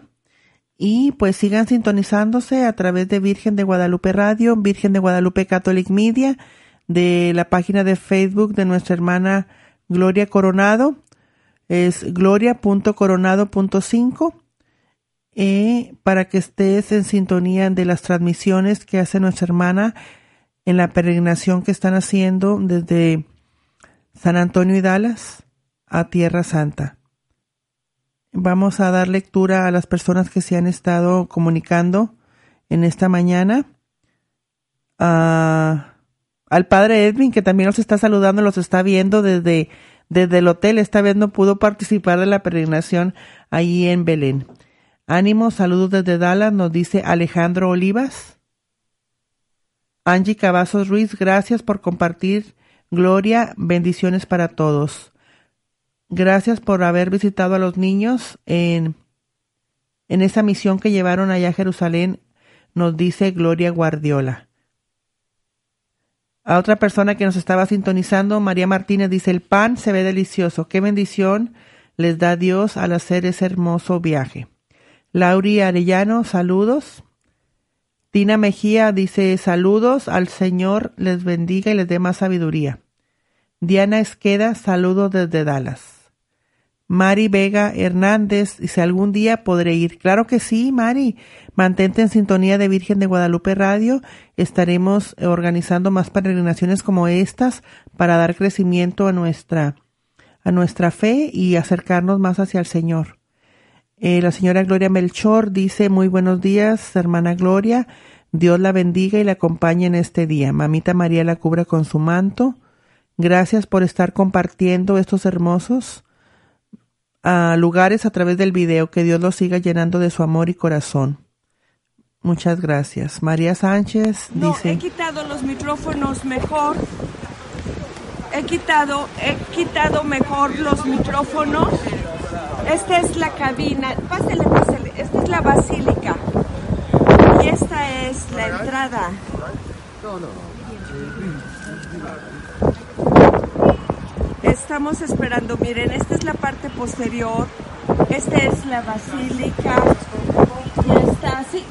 Y pues sigan sintonizándose a través de Virgen de Guadalupe Radio, Virgen de Guadalupe Catholic Media, de la página de Facebook de nuestra hermana Gloria Coronado, es gloria.coronado.5, para que estés en sintonía de las transmisiones que hace nuestra hermana en la peregrinación que están haciendo desde San Antonio y Dallas a Tierra Santa. Vamos a dar lectura a las personas que se han estado comunicando en esta mañana. Al padre Edwin, que también nos está saludando, los está viendo desde el hotel. Esta vez no pudo participar de la peregrinación ahí en Belén. Ánimo, saludos desde Dallas, nos dice Alejandro Olivas. Angie Cavazos Ruiz, gracias por compartir. Gloria, bendiciones para todos. Gracias por haber visitado a los niños en esa misión que llevaron allá a Jerusalén, nos dice Gloria Guardiola. A otra persona que nos estaba sintonizando, María Martínez, dice, el pan se ve delicioso. Qué bendición les da Dios al hacer ese hermoso viaje. Lauri Arellano, saludos. Tina Mejía dice, saludos al Señor, les bendiga y les dé más sabiduría. Diana Esqueda, saludos desde Dallas. Mari Vega Hernández, dice, algún día podré ir. Claro que sí, Mari. Mantente en sintonía de Virgen de Guadalupe Radio. Estaremos organizando más peregrinaciones como estas para dar crecimiento a nuestra fe y acercarnos más hacia el Señor. La señora Gloria Melchor dice, muy buenos días, hermana Gloria. Dios la bendiga y la acompañe en este día. Mamita María la cubra con su manto. Gracias por estar compartiendo estos hermosos lugares a través del video. Que Dios los siga llenando de su amor y corazón. Muchas gracias. María Sánchez dice... No, he quitado los micrófonos mejor. He quitado mejor los micrófonos. Esta es la cabina. Pásele. Esta es la basílica. Y esta es la entrada. Estamos esperando, miren, esta es la parte posterior, esta es la basílica, y esta, así.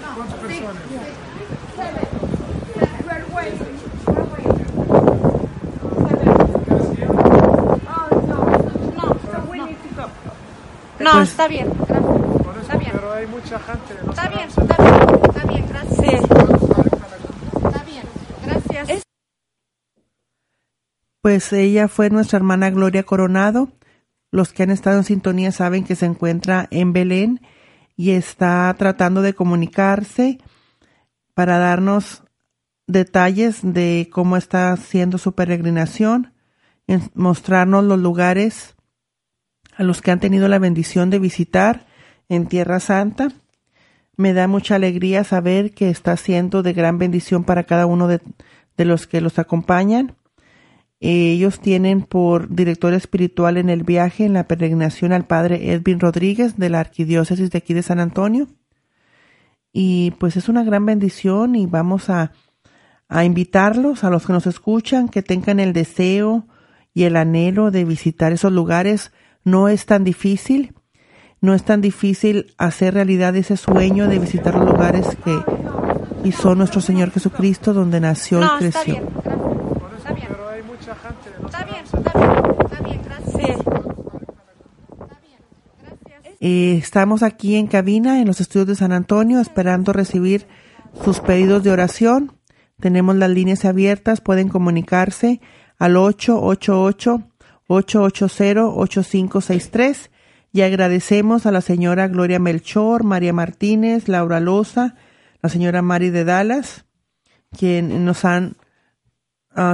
No, está bien, gracias. Está bien. Pero hay mucha gente. Está bien, gracias. Sí. Está bien, gracias. Pues ella fue nuestra hermana Gloria Coronado. Los que han estado en sintonía saben que se encuentra en Belén y está tratando de comunicarse para darnos detalles de cómo está haciendo su peregrinación, mostrarnos los lugares a los que han tenido la bendición de visitar en Tierra Santa. Me da mucha alegría saber que está siendo de gran bendición para cada uno de los que los acompañan. Ellos tienen por director espiritual en el viaje, en la peregrinación, al padre Edwin Rodríguez de la arquidiócesis de aquí de San Antonio. Y pues es una gran bendición y vamos a invitarlos, a los que nos escuchan, que tengan el deseo y el anhelo de visitar esos lugares. No es tan difícil, no es tan difícil hacer realidad ese sueño de visitar los lugares que hizo nuestro Señor Jesucristo, donde nació y creció. Estamos aquí en cabina en los estudios de San Antonio esperando recibir sus pedidos de oración. Tenemos las líneas abiertas, pueden comunicarse al 888-880-8563 y agradecemos a la señora Gloria Melchor, María Martínez, Laura Loza, la señora Mari de Dallas, quien nos han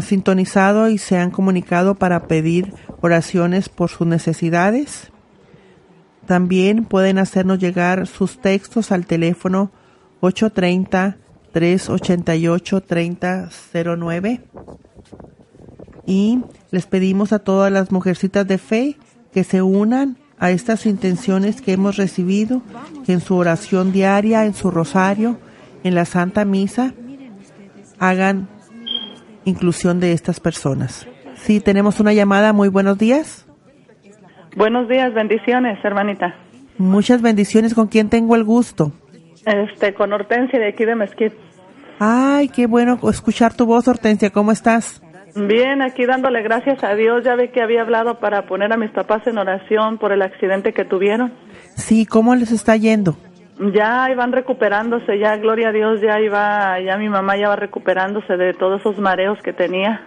sintonizado y se han comunicado para pedir oraciones por sus necesidades. También pueden hacernos llegar sus textos al teléfono 830-388-3009. Y les pedimos a todas las mujercitas de fe que se unan a estas intenciones que hemos recibido, que en su oración diaria, en su rosario, en la Santa Misa, hagan inclusión de estas personas. Sí, tenemos una llamada. Muy buenos días. Buenos días, bendiciones, hermanita. Muchas bendiciones. ¿Con quién tengo el gusto? Con Hortensia, de aquí de Mesquite. Ay, qué bueno escuchar tu voz, Hortensia. ¿Cómo estás? Bien, aquí dándole gracias a Dios. Ya ve que había hablado para poner a mis papás en oración por el accidente que tuvieron. Sí, ¿cómo les está yendo? Ya iban recuperándose, ya, gloria a Dios, ya mi mamá ya va recuperándose de todos esos mareos que tenía.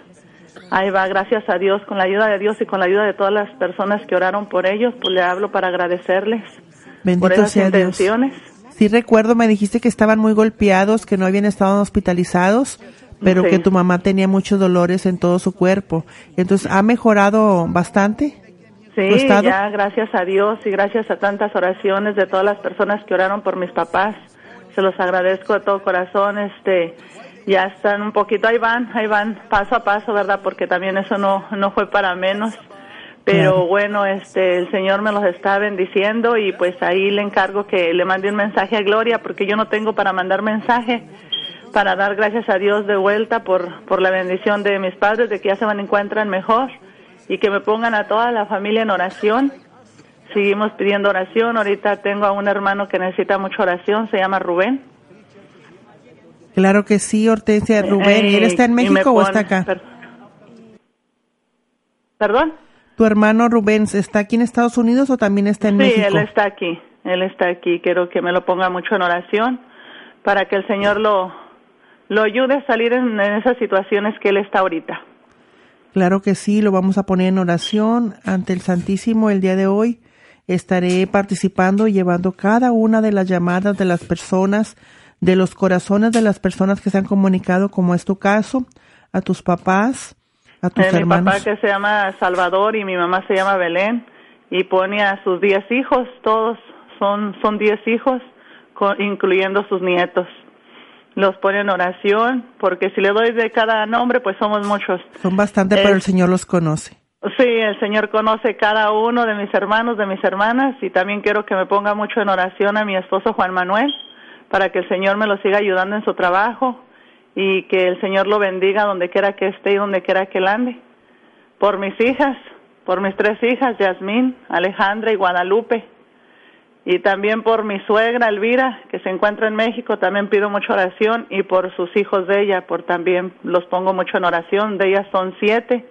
Ahí va, gracias a Dios, con la ayuda de Dios y con la ayuda de todas las personas que oraron por ellos, pues le hablo para agradecerles por esas intenciones. Sí, recuerdo, me dijiste que estaban muy golpeados, que no habían estado hospitalizados, pero sí, que tu mamá tenía muchos dolores en todo su cuerpo. Entonces, ¿ha mejorado bastante? Sí, ya, gracias a Dios y gracias a tantas oraciones de todas las personas que oraron por mis papás. Se los agradezco de todo corazón, ya están un poquito, ahí van, paso a paso, ¿verdad? Porque también eso no fue para menos. Pero claro, bueno, el Señor me los está bendiciendo y pues ahí le encargo que le mande un mensaje a Gloria, porque yo no tengo para mandar mensaje, para dar gracias a Dios de vuelta por la bendición de mis padres, de que ya se van encuentran mejor y que me pongan a toda la familia en oración. Seguimos pidiendo oración. Ahorita tengo a un hermano que necesita mucha oración, se llama Rubén. Claro que sí, Hortensia. Rubén, ¿él está en México o está acá? ¿Perdón? ¿Tu hermano Rubén está aquí en Estados Unidos o también está en México? Sí, él está aquí. Quiero que me lo ponga mucho en oración para que el Señor lo ayude a salir en esas situaciones que él está ahorita. Claro que sí, lo vamos a poner en oración ante el Santísimo el día de hoy. Estaré participando y llevando cada una de las llamadas de las personas, de los corazones de las personas que se han comunicado, como es tu caso, a tus papás, a tus hermanos. Mi papá, que se llama Salvador, y mi mamá se llama Belén, y pone a sus 10 hijos, todos son 10 hijos, incluyendo sus nietos. Los pone en oración, porque si le doy de cada nombre, pues somos muchos. Son bastante, pero el Señor los conoce. Sí, el Señor conoce cada uno de mis hermanos, de mis hermanas, y también quiero que me ponga mucho en oración a mi esposo Juan Manuel, para que el Señor me lo siga ayudando en su trabajo y que el Señor lo bendiga donde quiera que esté y donde quiera que él ande. Por mis hijas, por mis 3 hijas, Yasmín, Alejandra y Guadalupe. Y también por mi suegra Elvira, que se encuentra en México, también pido mucha oración, y por sus hijos de ella, también los pongo mucho en oración. De ellas son 7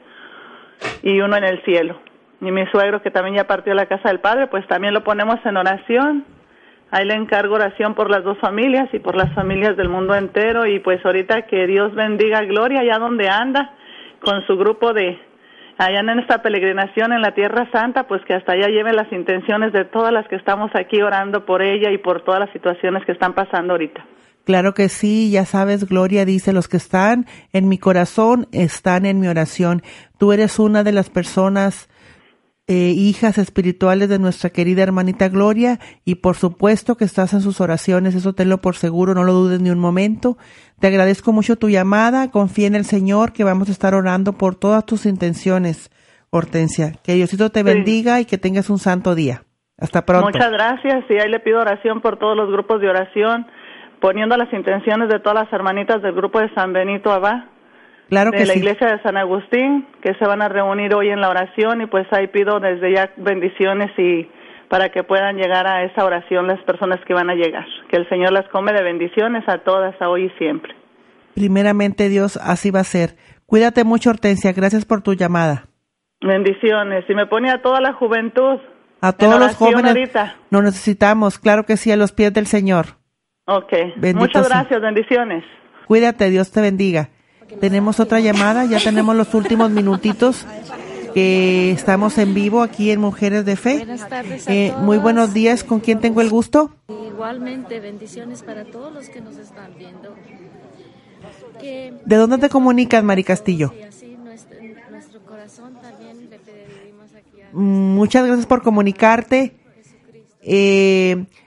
y uno en el cielo. Y mi suegro, que también ya partió a la casa del Padre, pues también lo ponemos en oración. Ahí le encargo oración por las 2 familias y por las familias del mundo entero. Y pues ahorita que Dios bendiga a Gloria allá donde anda con su grupo de allá en esta peregrinación en la Tierra Santa, pues que hasta allá lleven las intenciones de todas las que estamos aquí orando por ella y por todas las situaciones que están pasando ahorita. Claro que sí, ya sabes, Gloria dice, los que están en mi corazón están en mi oración. Tú eres una de las personas, hijas espirituales de nuestra querida hermanita Gloria, y por supuesto que estás en sus oraciones, eso tenlo por seguro, no lo dudes ni un momento. Te agradezco mucho tu llamada, confía en el Señor que vamos a estar orando por todas tus intenciones, Hortensia. Que Diosito te bendiga y que tengas un santo día. Hasta pronto. Muchas gracias, y ahí le pido oración por todos los grupos de oración, poniendo las intenciones de todas las hermanitas del grupo de San Benito Abá, claro que de la sí. Iglesia de San Agustín, que se van a reunir hoy en la oración, y pues ahí pido desde ya bendiciones y para que puedan llegar a esa oración las personas que van a llegar. Que el Señor las come de bendiciones a todas, a hoy y siempre. Primeramente Dios, así va a ser. Cuídate mucho, Hortensia, gracias por tu llamada. Bendiciones, y me pone a toda la juventud. A todos los jóvenes, ahorita nos necesitamos, claro que sí, a los pies del Señor. Ok, bendito muchas gracias, bendiciones. Cuídate, Dios te bendiga. Tenemos otra llamada, ya tenemos los últimos minutitos que estamos en vivo aquí en Mujeres de Fe. Buenas tardes a todos. Muy buenos días, ¿con quién tengo el gusto? Igualmente, bendiciones para todos los que nos están viendo. ¿De dónde te comunicas, Mari Castillo? Nuestro corazón también le pedimos aquí a... Muchas gracias por comunicarte.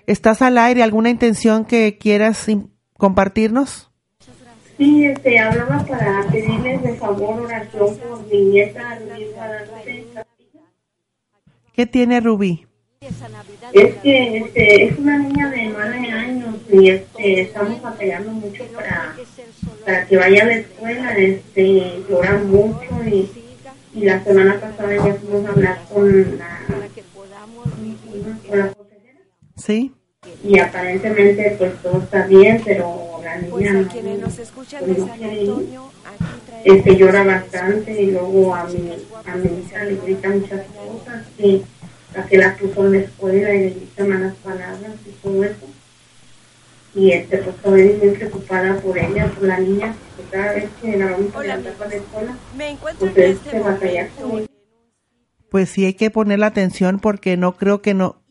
¿Estás al aire? ¿Alguna intención que quieras compartirnos? Sí, hablaba para pedirles de favor oración por mi nieta Rubí Guadalupe. ¿Qué tiene Rubí? Es que es una niña de 9 años y estamos batallando mucho para que vaya a la escuela. Llora mucho y la semana pasada ya fuimos a hablar con la consejera. Sí. Y aparentemente pues todo está bien, pero la niña pues a quienes nos escuchan de San Antonio, aquí llora bastante, y luego a mi hija le grita muchas cosas, que la que la puso en la escuela y le grita malas palabras y todo eso, y pues estoy muy preocupada por ella, por la niña, porque cada vez que la vamos a levantar para la escuela pues se batalla con. Pues sí hay que poner la atención, porque no creo que no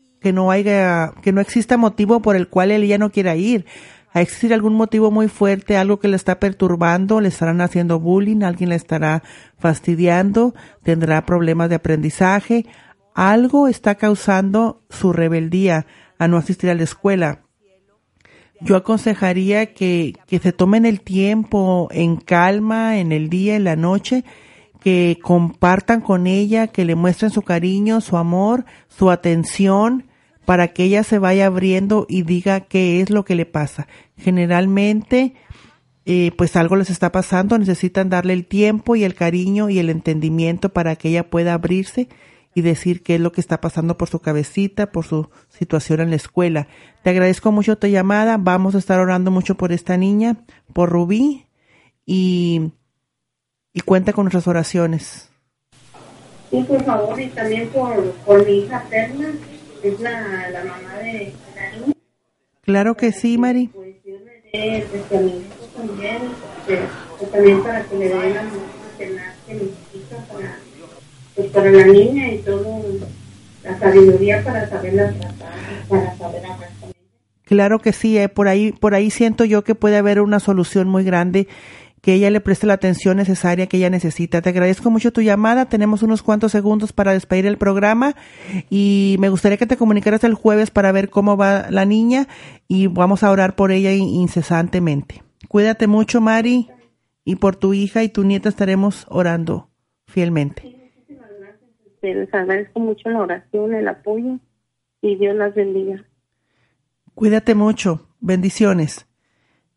exista motivo por el cual él ya no quiera ir. A existir algún motivo muy fuerte, algo que le está perturbando, le estarán haciendo bullying, alguien le estará fastidiando, tendrá problemas de aprendizaje. Algo está causando su rebeldía a no asistir a la escuela. Yo aconsejaría que se tomen el tiempo en calma, en el día, en la noche, que compartan con ella, que le muestren su cariño, su amor, su atención, para que ella se vaya abriendo y diga qué es lo que le pasa. Generalmente, pues algo les está pasando, necesitan darle el tiempo y el cariño y el entendimiento para que ella pueda abrirse y decir qué es lo que está pasando por su cabecita, por su situación en la escuela. Te agradezco mucho tu llamada, vamos a estar orando mucho por esta niña, por Rubí, y cuenta con nuestras oraciones. Sí, por favor, y también por mi hija Perla. Es la mamá de la niña. Claro que sí, Mari. Pues yo le dé desde mi hijo también, también para que le den la maternidad que necesita para la niña, y todo la sabiduría para saberla tratar, para saber hablar con ella. Claro que sí, por ahí siento yo que puede haber una solución muy grande, que ella le preste la atención necesaria que ella necesita. Te agradezco mucho tu llamada. Tenemos unos cuantos segundos para despedir el programa y me gustaría que te comunicaras el jueves para ver cómo va la niña, y vamos a orar por ella incesantemente. Cuídate mucho, Mari, y por tu hija y tu nieta estaremos orando fielmente. Sí, muchísimas gracias. Les agradezco mucho la oración, el apoyo, y Dios las bendiga. Cuídate mucho. Bendiciones.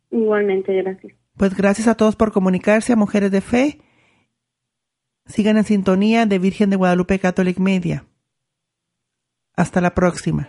Igualmente, gracias. Pues gracias a todos por comunicarse a Mujeres de Fe. Sigan en sintonía de Virgen de Guadalupe Catholic Media. Hasta la próxima.